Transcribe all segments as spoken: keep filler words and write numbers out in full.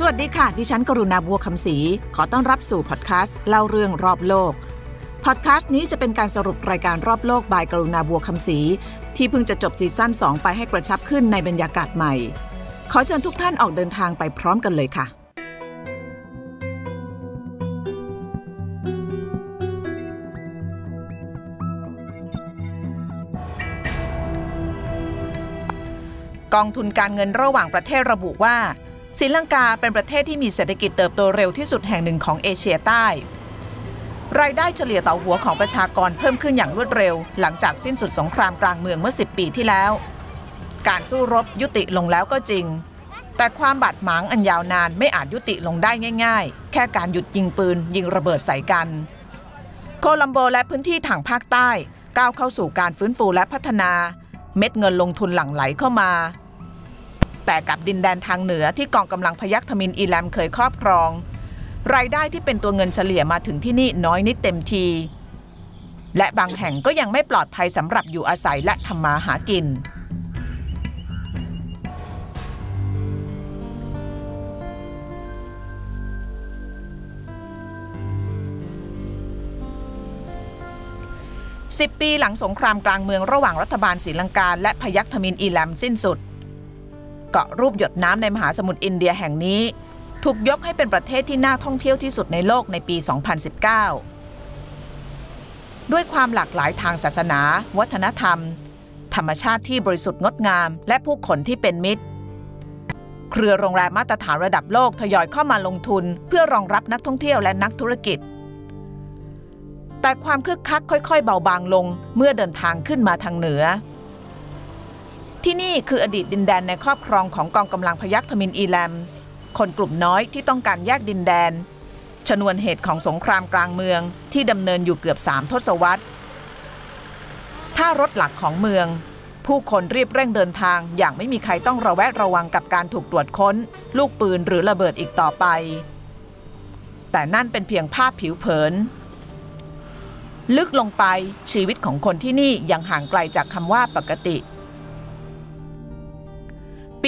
สวัสดีค่ะดิฉันกรุณาบัวคำศรีขอต้อนรับสู่พอดแคสต์เล่าเรื่องรอบโลกพอดแคสต์นี้จะเป็นการสรุปรายการรอบโลกบายกรุณาบัวคำศรีที่เพิ่งจะจบซีซั่นสองไปให้กระชับขึ้นในบรรยากาศใหม่ขอเชิญทุกท่านออกเดินทางไปพร้อมกันเลยค่ะกองทุนการเงินระหว่างประเทศระบุว่าศรีลังกาเป็นประเทศที่มีเศรษฐกิจเติบโตเร็วที่สุดแห่งหนึ่งของเอเชียใต้รายได้เฉลี่ยต่อหัวของประชากรเพิ่มขึ้นอย่างรวดเร็วหลังจากสิ้นสุดสงครามกลางเมืองเมื่อสิบปีที่แล้วการสู้รบยุติลงแล้วก็จริงแต่ความบาดหมางอันยาวนานไม่อาจยุติลงได้ง่ายๆแค่การหยุดยิงปืนยิงระเบิดใส่กันโคลัมโบและพื้นที่ทางภาคใต้ก้าวเข้าสู่การฟื้นฟูและพัฒนาเม็ดเงินลงทุนหลั่งไหลเข้ามาแต่กับดินแดนทางเหนือที่กองกำลังพยัคฆ์ทมิฬอีแลมเคยครอบครองรายได้ที่เป็นตัวเงินเฉลี่ยมาถึงที่นี่น้อยนิดเต็มทีและบางแห่งก็ยังไม่ปลอดภัยสำหรับอยู่อาศัยและทำมาหากินสิบปีหลังสงครามกลางเมืองระหว่างรัฐบาลศรีลังกาและพยัคฆ์ทมิฬอีแลมสิ้นสุดเกาะรูปหยดน้ำในมหาสมุทรอินเดียแห่งนี้ถูกยกให้เป็นประเทศที่น่าท่องเที่ยวที่สุดในโลกในปี สองพันสิบเก้า ด้วยความหลากหลายทางศาสนาวัฒนธรรมธรรมชาติที่บริสุทธิ์งดงามและผู้คนที่เป็นมิตรเครือโรงแรมมาตรฐานระดับโลกทยอยเข้ามาลงทุนเพื่อรองรับนักท่องเที่ยวและนักธุรกิจแต่ความคึกคักค่อยๆเบาบางลงเมื่อเดินทางขึ้นมาทางเหนือที่นี่คืออดีตดินแดนในครอบครองของกองกำลังพยัคฆ์ทมิฬอีแลมคนกลุ่มน้อยที่ต้องการแยกดินแดนชนวนเหตุของสงครามกลางเมืองที่ดำเนินอยู่เกือบสามทศวรรษท่ารถหลักของเมืองผู้คนรีบเร่งเดินทางอย่างไม่มีใครต้องระแวดระวังกับการถูกตรวจค้นลูกปืนหรือระเบิดอีกต่อไปแต่นั่นเป็นเพียงภาพผิวเผินลึกลงไปชีวิตของคนที่นี่ยังห่างไกลจากคำว่าปกติ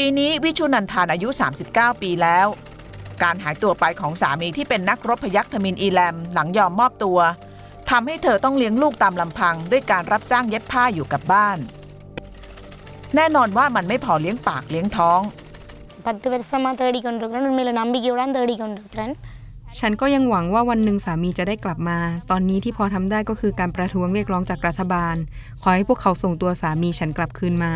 ปีนี้วิชุนันทานอายุสามสิบเก้าปีแล้วการหายตัวไปของสามีที่เป็นนักรบพยัคฆ์ทมิฬอีแลมหลังยอมมอบตัวทำให้เธอต้องเลี้ยงลูกตามลำพังด้วยการรับจ้างเย็บผ้าอยู่กับบ้านแน่นอนว่ามันไม่พอเลี้ยงปากเลี้ยงท้องฉันก็ยังหวังว่าวันหนึ่งสามีจะได้กลับมาตอนนี้ที่พอทำได้ก็คือการประท้วงเรียกร้องจากรัฐบาลขอให้พวกเขาส่งตัวสามีฉันกลับคืนมา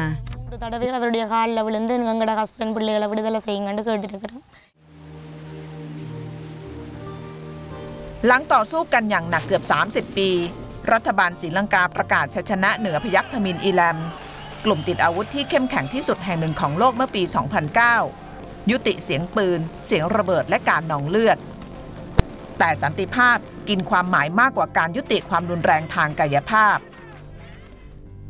หลังต่อสู้กันอย่างหนักเกือบสามสิบปีรัฐบาลศรีลังกาประกาศชัยชนะเหนือพยัคฆ์ทมิฬอีแลมกลุ่มติดอาวุธที่เข้มแข็งที่สุดแห่งหนึ่งของโลกเมื่อปีสองพันเก้ายุติเสียงปืนเสียงระเบิดและการนองเลือดแต่สันติภาพกินความหมายมากกว่าการยุติความรุนแรงทางกายภาพ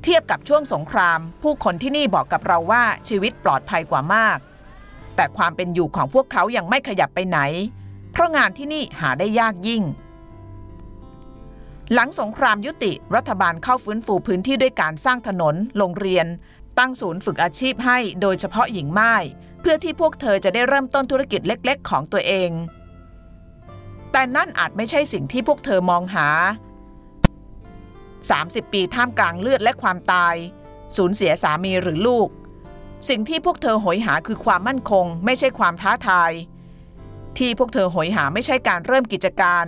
เทียบกับช่วงสงครามผู้คนที่นี่บอกกับเราว่าชีวิตปลอดภัยกว่ามากแต่ความเป็นอยู่ของพวกเขายังไม่ขยับไปไหนเพราะงานที่นี่หาได้ยากยิ่งหลังสงครามยุติรัฐบาลเข้าฟื้นฟูพื้นที่ด้วยการสร้างถนนโรงเรียนตั้งศูนย์ฝึกอาชีพให้โดยเฉพาะหญิงม่ายเพื่อที่พวกเธอจะได้เริ่มต้นธุรกิจเล็กๆของตัวเองแต่นั่นอาจไม่ใช่สิ่งที่พวกเธอมองหาสามสิบปีท่ามกลางเลือดและความตายสูญเสียสามีหรือลูกสิ่งที่พวกเธอโหยหาคือความมั่นคงไม่ใช่ความท้าทายที่พวกเธอโหยหาไม่ใช่การเริ่มกิจการ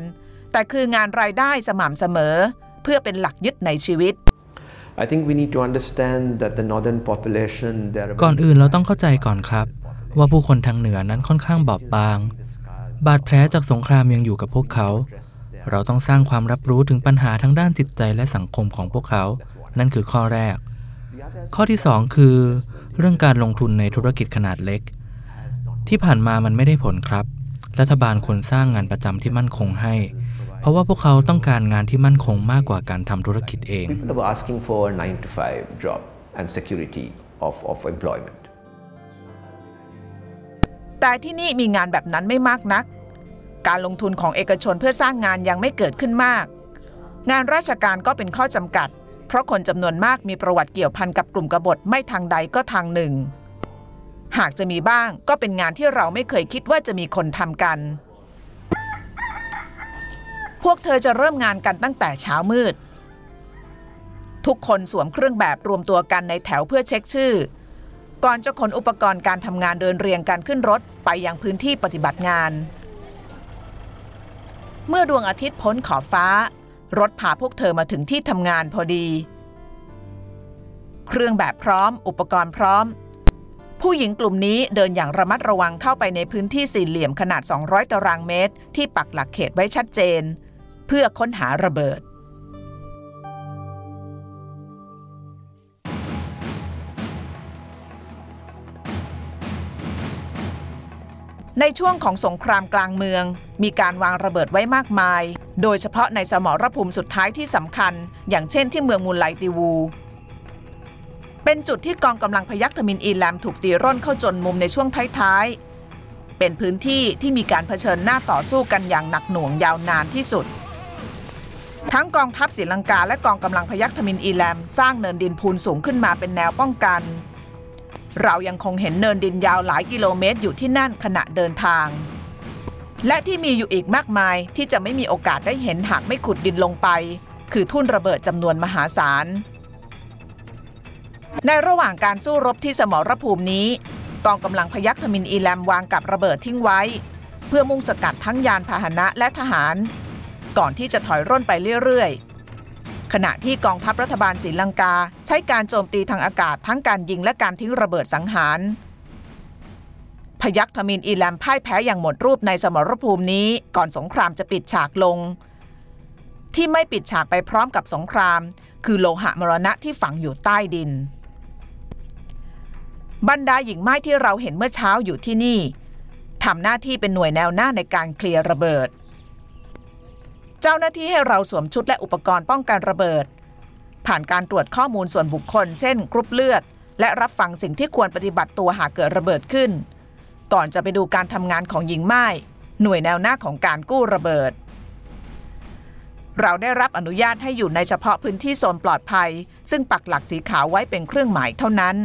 แต่คืองานรายได้สม่ำเสมอเพื่อเป็นหลักยึดในชีวิต I think we need to understand that the northern population ก่อนอื่นเราต้องเข้าใจก่อนครับว่าผู้คนทางเหนือนั้นค่อนข้างบอบบางบาดแผลจากสงครามยังอยู่กับพวกเขาเราต้องสร้างความรับรู้ถึงปัญหาทั้งด้านจิตใจและสังคมของพวกเขานั่นคือข้อแรกข้อที่สองคือเรื่องการลงทุนในธุรกิจขนาดเล็กที่ผ่านมามันไม่ได้ผลครับรัฐบาลควรสร้างงานประจำที่มั่นคงให้เพราะว่าพวกเขาต้องการงานที่มั่นคงมากกว่าการทำธุรกิจเองแต่ที่นี่มีงานแบบนั้นไม่มากนักการลงทุนของเอกชนเพื่อสร้างงานยังไม่เกิดขึ้นมากงานราชการก็เป็นข้อจำกัดเพราะคนจำนวนมากมีประวัติเกี่ยวพันกับกลุ่มกบฏไม่ทางใดก็ทางหนึ่ง หากจะมีบ้างก็เป็นงานที่เราไม่เคยคิดว่าจะมีคนทำกันพวกเธอจะเริ่มงานกันตั้งแต่เช้ามืดทุกคนสวมเครื่องแบบรวมตัวกันในแถวเพื่อเช็คชื่อก่อนจะขนอุปกรณ์การทำงานเดินเรียงกันขึ้นรถไปยังพื้นที่ปฏิบัติงานเมื่อดวงอาทิตย์พ้นขอบฟ้ารถพาพวกเธอมาถึงที่ทำงานพอดีเครื่องแบบพร้อมอุปกรณ์พร้อมผู้หญิงกลุ่มนี้เดินอย่างระมัดระวังเข้าไปในพื้นที่สี่เหลี่ยมขนาดสองร้อยตารางเมตรที่ปักหลักเขตไว้ชัดเจนเพื่อค้นหาระเบิดในช่วงของสงครามกลางเมืองมีการวางระเบิดไว้มากมายโดยเฉพาะในสมรภูมิสุดท้ายที่สำคัญอย่างเช่นที่เมืองมูไลติวูเป็นจุดที่กองกำลังพยัคฆ์ทมิฬอีแลมถูกตีร่นเข้าจนมุมในช่วงท้ายๆเป็นพื้นที่ที่มีการเผชิญหน้าต่อสู้กันอย่างหนักหน่วงยาวนานที่สุดทั้งกองทัพศรีลังกาและกองกำลังพยัคฆ์ทมิฬอีแลมสร้างเนินดินพูนสูงขึ้นมาเป็นแนวป้องกันเรายังคงเห็นเนินดินยาวหลายกิโลเมตรอยู่ที่นั่นขณะเดินทางและที่มีอยู่อีกมากมายที่จะไม่มีโอกาสได้เห็นหากไม่ขุดดินลงไปคือทุ่นระเบิดจำนวนมหาศาลในระหว่างการสู้รบที่สมรภูมินี้กองกำลังพยัคฆ์ทมิฬอีแลมวางกับระเบิดทิ้งไว้เพื่อมุ่งสกัดทั้งยานพาหนะและทหารก่อนที่จะถอยร่นไปเรื่อยๆขณะที่กองทัพรัฐบาลศรีลังกาใช้การโจมตีทางอากาศทั้งการยิงและการทิ้งระเบิดสังหารพยัคฆ์ทมิฬอีแลมพ่ายแพ้อย่างหมดรูปในสมรภูมินี้ก่อนสงครามจะปิดฉากลงที่ไม่ปิดฉากไปพร้อมกับสงครามคือโลหะมรณะที่ฝังอยู่ใต้ดินบรรดาหญิงไม้ที่เราเห็นเมื่อเช้าอยู่ที่นี่ทำหน้าที่เป็นหน่วยแนวหน้าในการเคลียร์ระเบิดเจ้าหน้าที่ให้เราสวมชุดและอุปกรณ์ป้องกันระเบิดผ่านการตรวจข้อมูลส่วนบุคคลเช่นกรุ๊ปเลือดและรับฟังสิ่งที่ควรปฏิบัติตัวหากเกิดระเบิดขึ้นก่อนจะไปดูการทำงานของหญิงไม้หน่วยแนวหน้าของการกู้ระเบิดเราได้รับอนุญาตให้อยู่ในเฉพาะพื้นที่โซนปลอดภัยซึ่งปักหลักสีขาวไว้เป็นเครื่องหมายเท่านั้น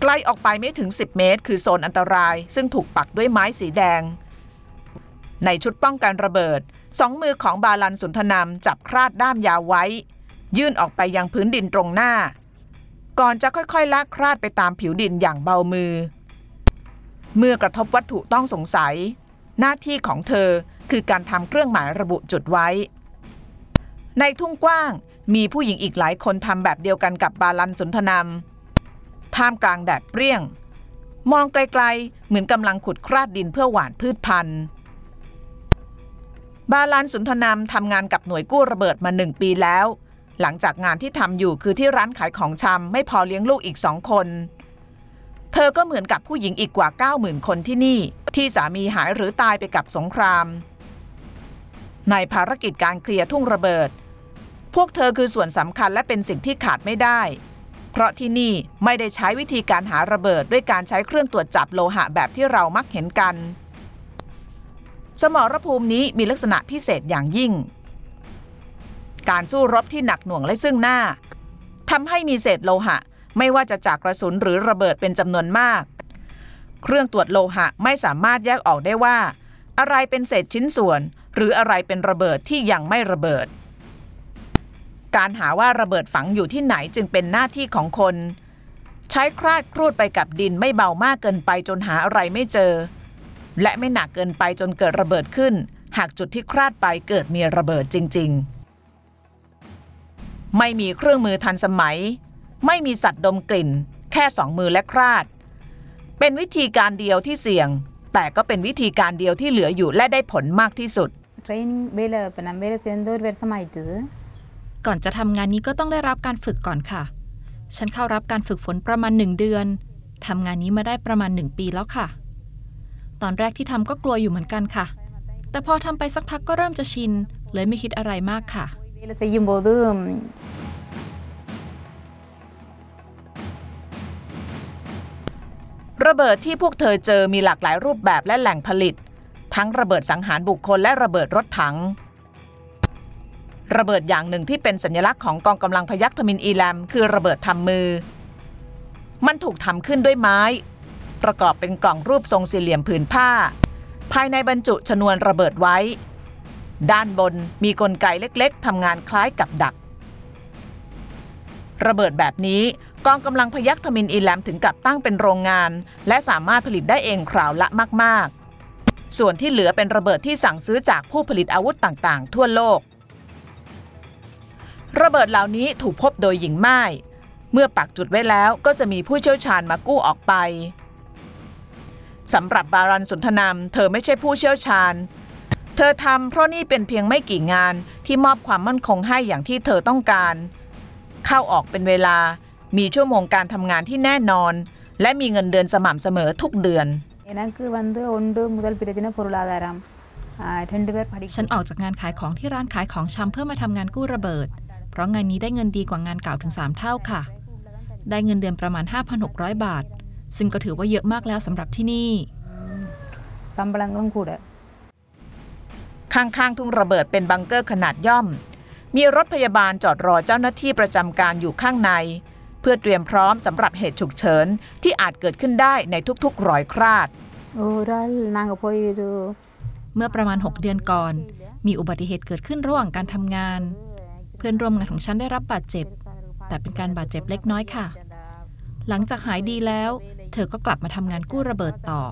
ไกลออกไปไม่ถึงสิบเมตรคือโซนอันตรายซึ่งถูกปักด้วยไม้สีแดงในชุดป้องกันระเบิดสองมือของบาลันสุนทนามจับคราดด้ามยาวไว้ยื่นออกไปยังพื้นดินตรงหน้าก่อนจะค่อยๆลากคราดไปตามผิวดินอย่างเบามือเมื่อกระทบวัตถุต้องสงสัยหน้าที่ของเธอคือการทำเครื่องหมายระบุจุดไว้ในทุ่งกว้างมีผู้หญิงอีกหลายคนทำแบบเดียวกันกับบาลันสุนทนามท่ามกลางแดดเปรี้ยงมองไกลๆเหมือนกำลังขุดคราดดินเพื่อหว่านพืชพันธุ์บาลานสุนทนามทำงานกับหน่วยกู้ระเบิดมาหนึ่งปีแล้วหลังจากงานที่ทำอยู่คือที่ร้านขายของชำไม่พอเลี้ยงลูกอีกสองคนเธอก็เหมือนกับผู้หญิงอีกกว่า เก้าหมื่น คนที่นี่ที่สามีหายหรือตายไปกับสงครามในภารกิจการเคลียร์ทุ่งระเบิดพวกเธอคือส่วนสำคัญและเป็นสิ่งที่ขาดไม่ได้เพราะที่นี่ไม่ได้ใช้วิธีการหาระเบิดด้วยการใช้เครื่องตรวจจับโลหะแบบที่เรามักเห็นกันสมรภูมินี้มีลักษณะพิเศษอย่างยิ่งการสู้รบที่หนักหน่วงและซึ่งหน้าทำให้มีเศษโลหะไม่ว่าจะจากกระสุนหรือระเบิดเป็นจำนวนมากเครื่องตรวจโลหะไม่สามารถแยกออกได้ว่าอะไรเป็นเศษชิ้นส่วนหรืออะไรเป็นระเบิดที่ยังไม่ระเบิดการหาว่าระเบิดฝังอยู่ที่ไหนจึงเป็นหน้าที่ของคนใช้คราดครูดไปกับดินไม่เบามากเกินไปจนหาอะไรไม่เจอและไม่หนักเกินไปจนเกิดระเบิดขึ้นหากจุดที่คราดไปเกิดมีระเบิดจริงๆไม่มีเครื่องมือทันสมัยไม่มีสัตว์ดมกลิ่นแค่สองมือและคราดเป็นวิธีการเดียวที่เสี่ยงแต่ก็เป็นวิธีการเดียวที่เหลืออยู่และได้ผลมากที่สุดก่อนจะทำงานนี้ก็ต้องได้รับการฝึกก่อนค่ะฉันเข้ารับการฝึกฝนประมาณหนึ่งเดือนทำงานนี้มาได้ประมาณหนึ่งปีแล้วค่ะตอนแรกที่ทำก็กลัวอยู่เหมือนกันค่ะแต่พอทำไปสักพักก็เริ่มจะชินเลยไม่คิดอะไรมากค่ะระเบิดที่พวกเธอเจอมีหลากหลายรูปแบบและแหล่งผลิตทั้งระเบิดสังหารบุคคลและระเบิดรถถังระเบิดอย่างหนึ่งที่เป็นสัญลักษณ์ของกองกำลังพยัคฆ์ทมิฬอีแลมคือระเบิดทำมือ มันถูกทำขึ้นด้วยไม้ประกอบเป็นกล่องรูปทรงสี่เหลี่ยมผืนผ้าภายในบรรจุชนวนระเบิดไว้ด้านบนมีกลไกเล็กๆทำงานคล้ายกับดักระเบิดแบบนี้กองกำลังพยัคฆ์ทมิฬอีแลมถึงกับตั้งเป็นโรงงานและสามารถผลิตได้เองคราวละมากๆส่วนที่เหลือเป็นระเบิดที่สั่งซื้อจากผู้ผลิตอาวุธต่างๆทั่วโลกระเบิดเหล่านี้ถูกพบโดยหญิงม่ายเมื่อปักจุดไว้แล้วก็จะมีผู้เชี่ยวชาญมากู้ออกไปสำหรับบารันสุนทนามเธอไม่ใช่ผู้เชี่ยวชาญเธอทำเพราะนี่เป็นเพียงไม่กี่งานที่มอบความมั่นคงให้อย่างที่เธอต้องการเข้าออกเป็นเวลามีชั่วโมงการทำงานที่แน่นอนและมีเงินเดือนสม่ำเสมอทุกเดือนฉันออกจากงานขายของที่ร้านขายของชำเพื่อมาทำงานกู้ระเบิดเพราะงานนี้ได้เงินดีกว่างานเก่าถึงสามเท่าค่ะได้เงินเดือนประมาณ ห้าพันหกร้อย บาทซึ่งก็ถือว่าเยอะมากแล้วสำหรับที่นี่ซัมบลังลงกูดข้างๆทุ่งระเบิดเป็นบังเกอร์ขนาดย่อมมีรถพยาบาลจอดรอเจ้าหน้าที่ประจำการอยู่ข้างในเพื่อเตรียมพร้อมสำหรับเหตุฉุกเฉินที่อาจเกิดขึ้นได้ในทุกๆรอยคราดเมื่อประมาณหกเดือนก่อนมีอุบัติเหตุเกิดขึ้นระหว่างการทำงานเพื่อนร่วมงานของฉันได้รับบาดเจ็บแต่เป็นการบาดเจ็บเล็กน้อยค่ะหลังจากหายดีแล้วเธอก็กลับมาทำงานกู้ระเบิดต่อ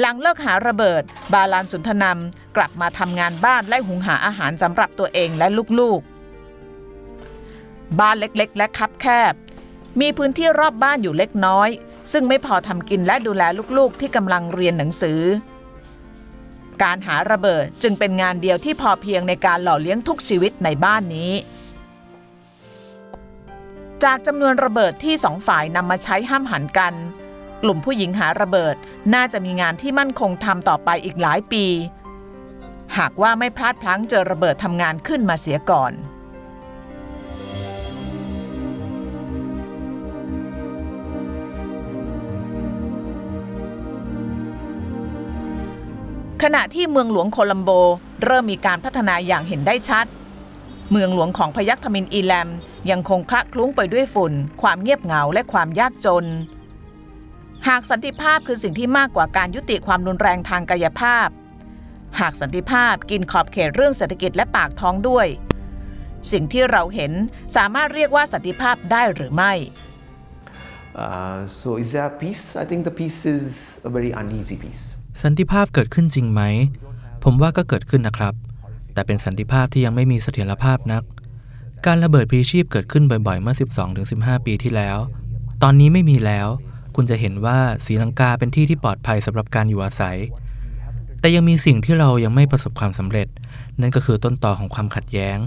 หลังเลิกหาระเบิดบาลานสุนทนำกลับมาทำงานบ้านและหุงหาอาหารสำหรับตัวเองและลูกๆบ้านเล็กๆและคับแคบมีพื้นที่รอบบ้านอยู่เล็กน้อยซึ่งไม่พอทำกินและดูแลลูกๆที่กำลังเรียนหนังสือการหาระเบิดจึงเป็นงานเดียวที่พอเพียงในการหล่อเลี้ยงทุกชีวิตในบ้านนี้จากจำนวนระเบิดที่สองฝ่ายนำมาใช้ห้ามหันกันกลุ่มผู้หญิงหาระเบิดน่าจะมีงานที่มั่นคงทำต่อไปอีกหลายปีหากว่าไม่พลาดพลั้งเจอระเบิดทำงานขึ้นมาเสียก่อนขณะที่เมืองหลวงโคลัมโบเริ่มมีการพัฒนาอย่างเห็นได้ชัดเมืองหลวงของพยัคฆ์ทมิฬอีแลมยังคงคละคลุ้งไปด้วยฝุ่นความเงียบเหงาและความยากจนหากสันติภาพคือสิ่งที่มากกว่าการยุติความรุนแรงทางกายภาพหากสันติภาพกินขอบเขตเรื่องเศรษฐกิจและปากท้องด้วยสิ่งที่เราเห็นสามารถเรียกว่าสันติภาพได้หรือไม่ uh, so is there peace I think the peace is a very uneasy peaceสันติภาพเกิดขึ้นจริงไหมผมว่าก็เกิดขึ้นนะครับแต่เป็นสันติภาพที่ยังไม่มีเสถียรภาพนักการระเบิดพลีชีพเกิดขึ้นบ่อยๆเมื่อ สิบสองถึงสิบห้า ปีที่แล้วตอนนี้ไม่มีแล้วคุณจะเห็นว่าศรีลังกาเป็นที่ที่ปลอดภัยสำหรับการอยู่อาศัยแต่ยังมีสิ่งที่เรายังไม่ประสบความสำเร็จนั่นก็คือต้นตอของความขัดแย้ง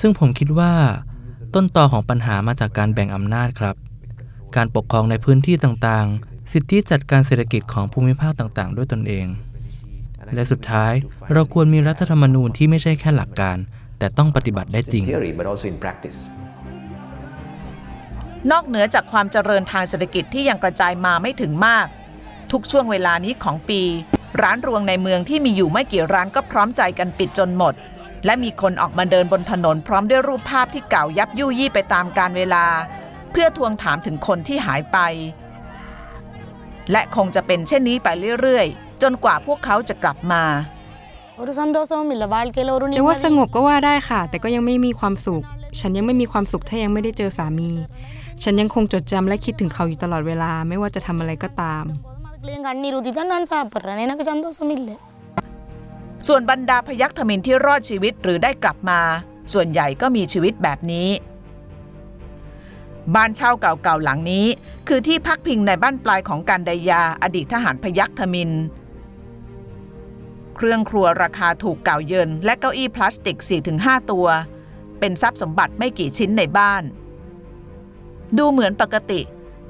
ซึ่งผมคิดว่าต้นตอของปัญหามาจากการแบ่งอำนาจครับการปกครองในพื้นที่ต่างๆสิทธิจัดการเศรษฐกิจของภูมิภาคต่างๆด้วยตนเองและสุดท้ายเราควรมีรัฐธรรมนูญที่ไม่ใช่แค่หลักการแต่ต้องปฏิบัติได้จริงนอกเหนือจากความเจริญทางเศรษฐกิจที่ยังกระจายมาไม่ถึงมากทุกช่วงเวลานี้ของปีร้านรวงในเมืองที่มีอยู่ไม่กี่ร้านก็พร้อมใจกันปิดจนหมดและมีคนออกมาเดินบนถนนพร้อมด้วยรูปภาพที่เก่ายับยุยี่ไปตามกาลเวลาเพื่อทวงถามถึงคนที่หายไปและคงจะเป็นเช่นนี้ไปเรื่อยๆจนกว่าพวกเขาจะกลับมาจะว่าสงบก็ว่าได้ค่ะแต่ก็ยังไม่มีความสุขฉันยังไม่มีความสุขถ้ายังไม่ได้เจอสามีฉันยังคงจดจำและคิดถึงเขาอยู่ตลอดเวลาไม่ว่าจะทำอะไรก็ตามส่วนบรรดาพยัคฆ์ทมิฬที่รอดชีวิตหรือได้กลับมาส่วนใหญ่ก็มีชีวิตแบบนี้บ้านเช่าเก่าๆหลังนี้คือที่พักพิงในบ้านปลายของกันดายาอดีตทหารพยัคฆ์ทมิฬเครื่องครัวราคาถูกเก่าเยินและเก้าอี้พลาสติก สี่ถึงห้า ตัวเป็นทรัพย์สมบัติไม่กี่ชิ้นในบ้านดูเหมือนปกติ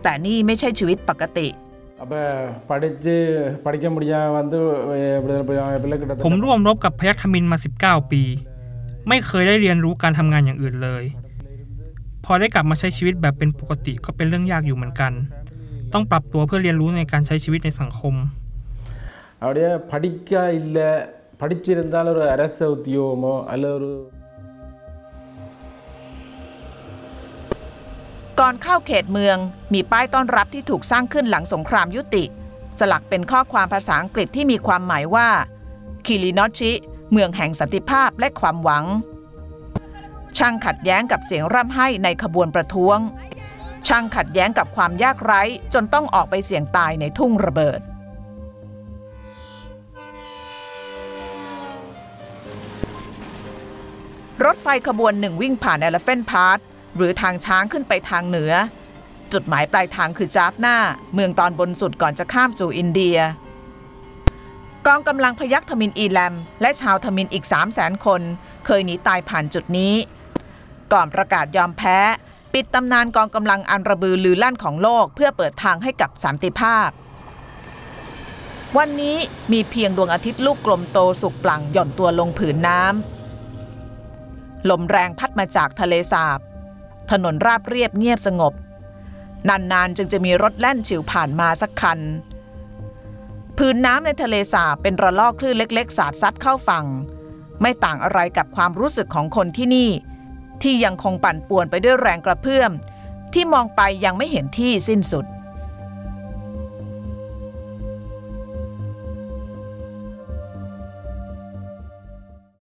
แต่นี่ไม่ใช่ชีวิตปกติผมร่วมรบกับพยัคฆ์ทมิฬมาสิบเก้าปีไม่เคยได้เรียนรู้การทำงานอย่างอื่นเลยพอได้กลับมาใช้ชีวิตแบบเป็นปกติก็เป็นเรื่องยากอยู่เหมือนกันต้องปรับตัวเพื่อเรียนรู้ในการใช้ชีวิตในสังคม ก่อนเข้าเขตเมืองมีป้ายต้อนรับที่ถูกสร้างขึ้นหลังสงครามยุติสลักเป็นข้อความภาษาอังกฤษที่มีความหมายว่าคิรินอชิเมืองแห่งสันติภาพและความหวังช่างขัดแย้งกับเสียงร่ำไห้ในขบวนประท้วงช่างขัดแย้งกับความยากไร้จนต้องออกไปเสี่ยงตายในทุ่งระเบิดรถไฟขบวนหนึ่งวิ่งผ่าน Elephant Pass หรือทางช้างขึ้นไปทางเหนือจุดหมายปลายทางคือ Jaffna เมืองตอนบนสุดก่อนจะข้ามสู่อินเดียกองกำลังพยัคฆ์ทมิฬอีแลมและชาวทมิฬอีก สามแสน คนเคยหนีตายผ่านจุดนี้ก่อนประกาศยอมแพ้ปิดตำนานกองกำลังอันระบือลือลั่นของโลกเพื่อเปิดทางให้กับสันติภาพวันนี้มีเพียงดวงอาทิตย์ลูกกลมโตสุกปลั่งหย่อนตัวลงผืนน้ำลมแรงพัดมาจากทะเลสาบถนนราบเรียบเงียบสงบนานๆจึงจะมีรถแล่นฉิวผ่านมาสักคันพื้นน้ำในทะเลสาบเป็นระลอกคลื่นเล็กๆสาดซัดเข้าฝั่งไม่ต่างอะไรกับความรู้สึกของคนที่นี่ที่ยังคงปั่นป่วนไปด้วยแรงกระเพื่อมที่มองไปยังไม่เห็นที่สิ้นสุด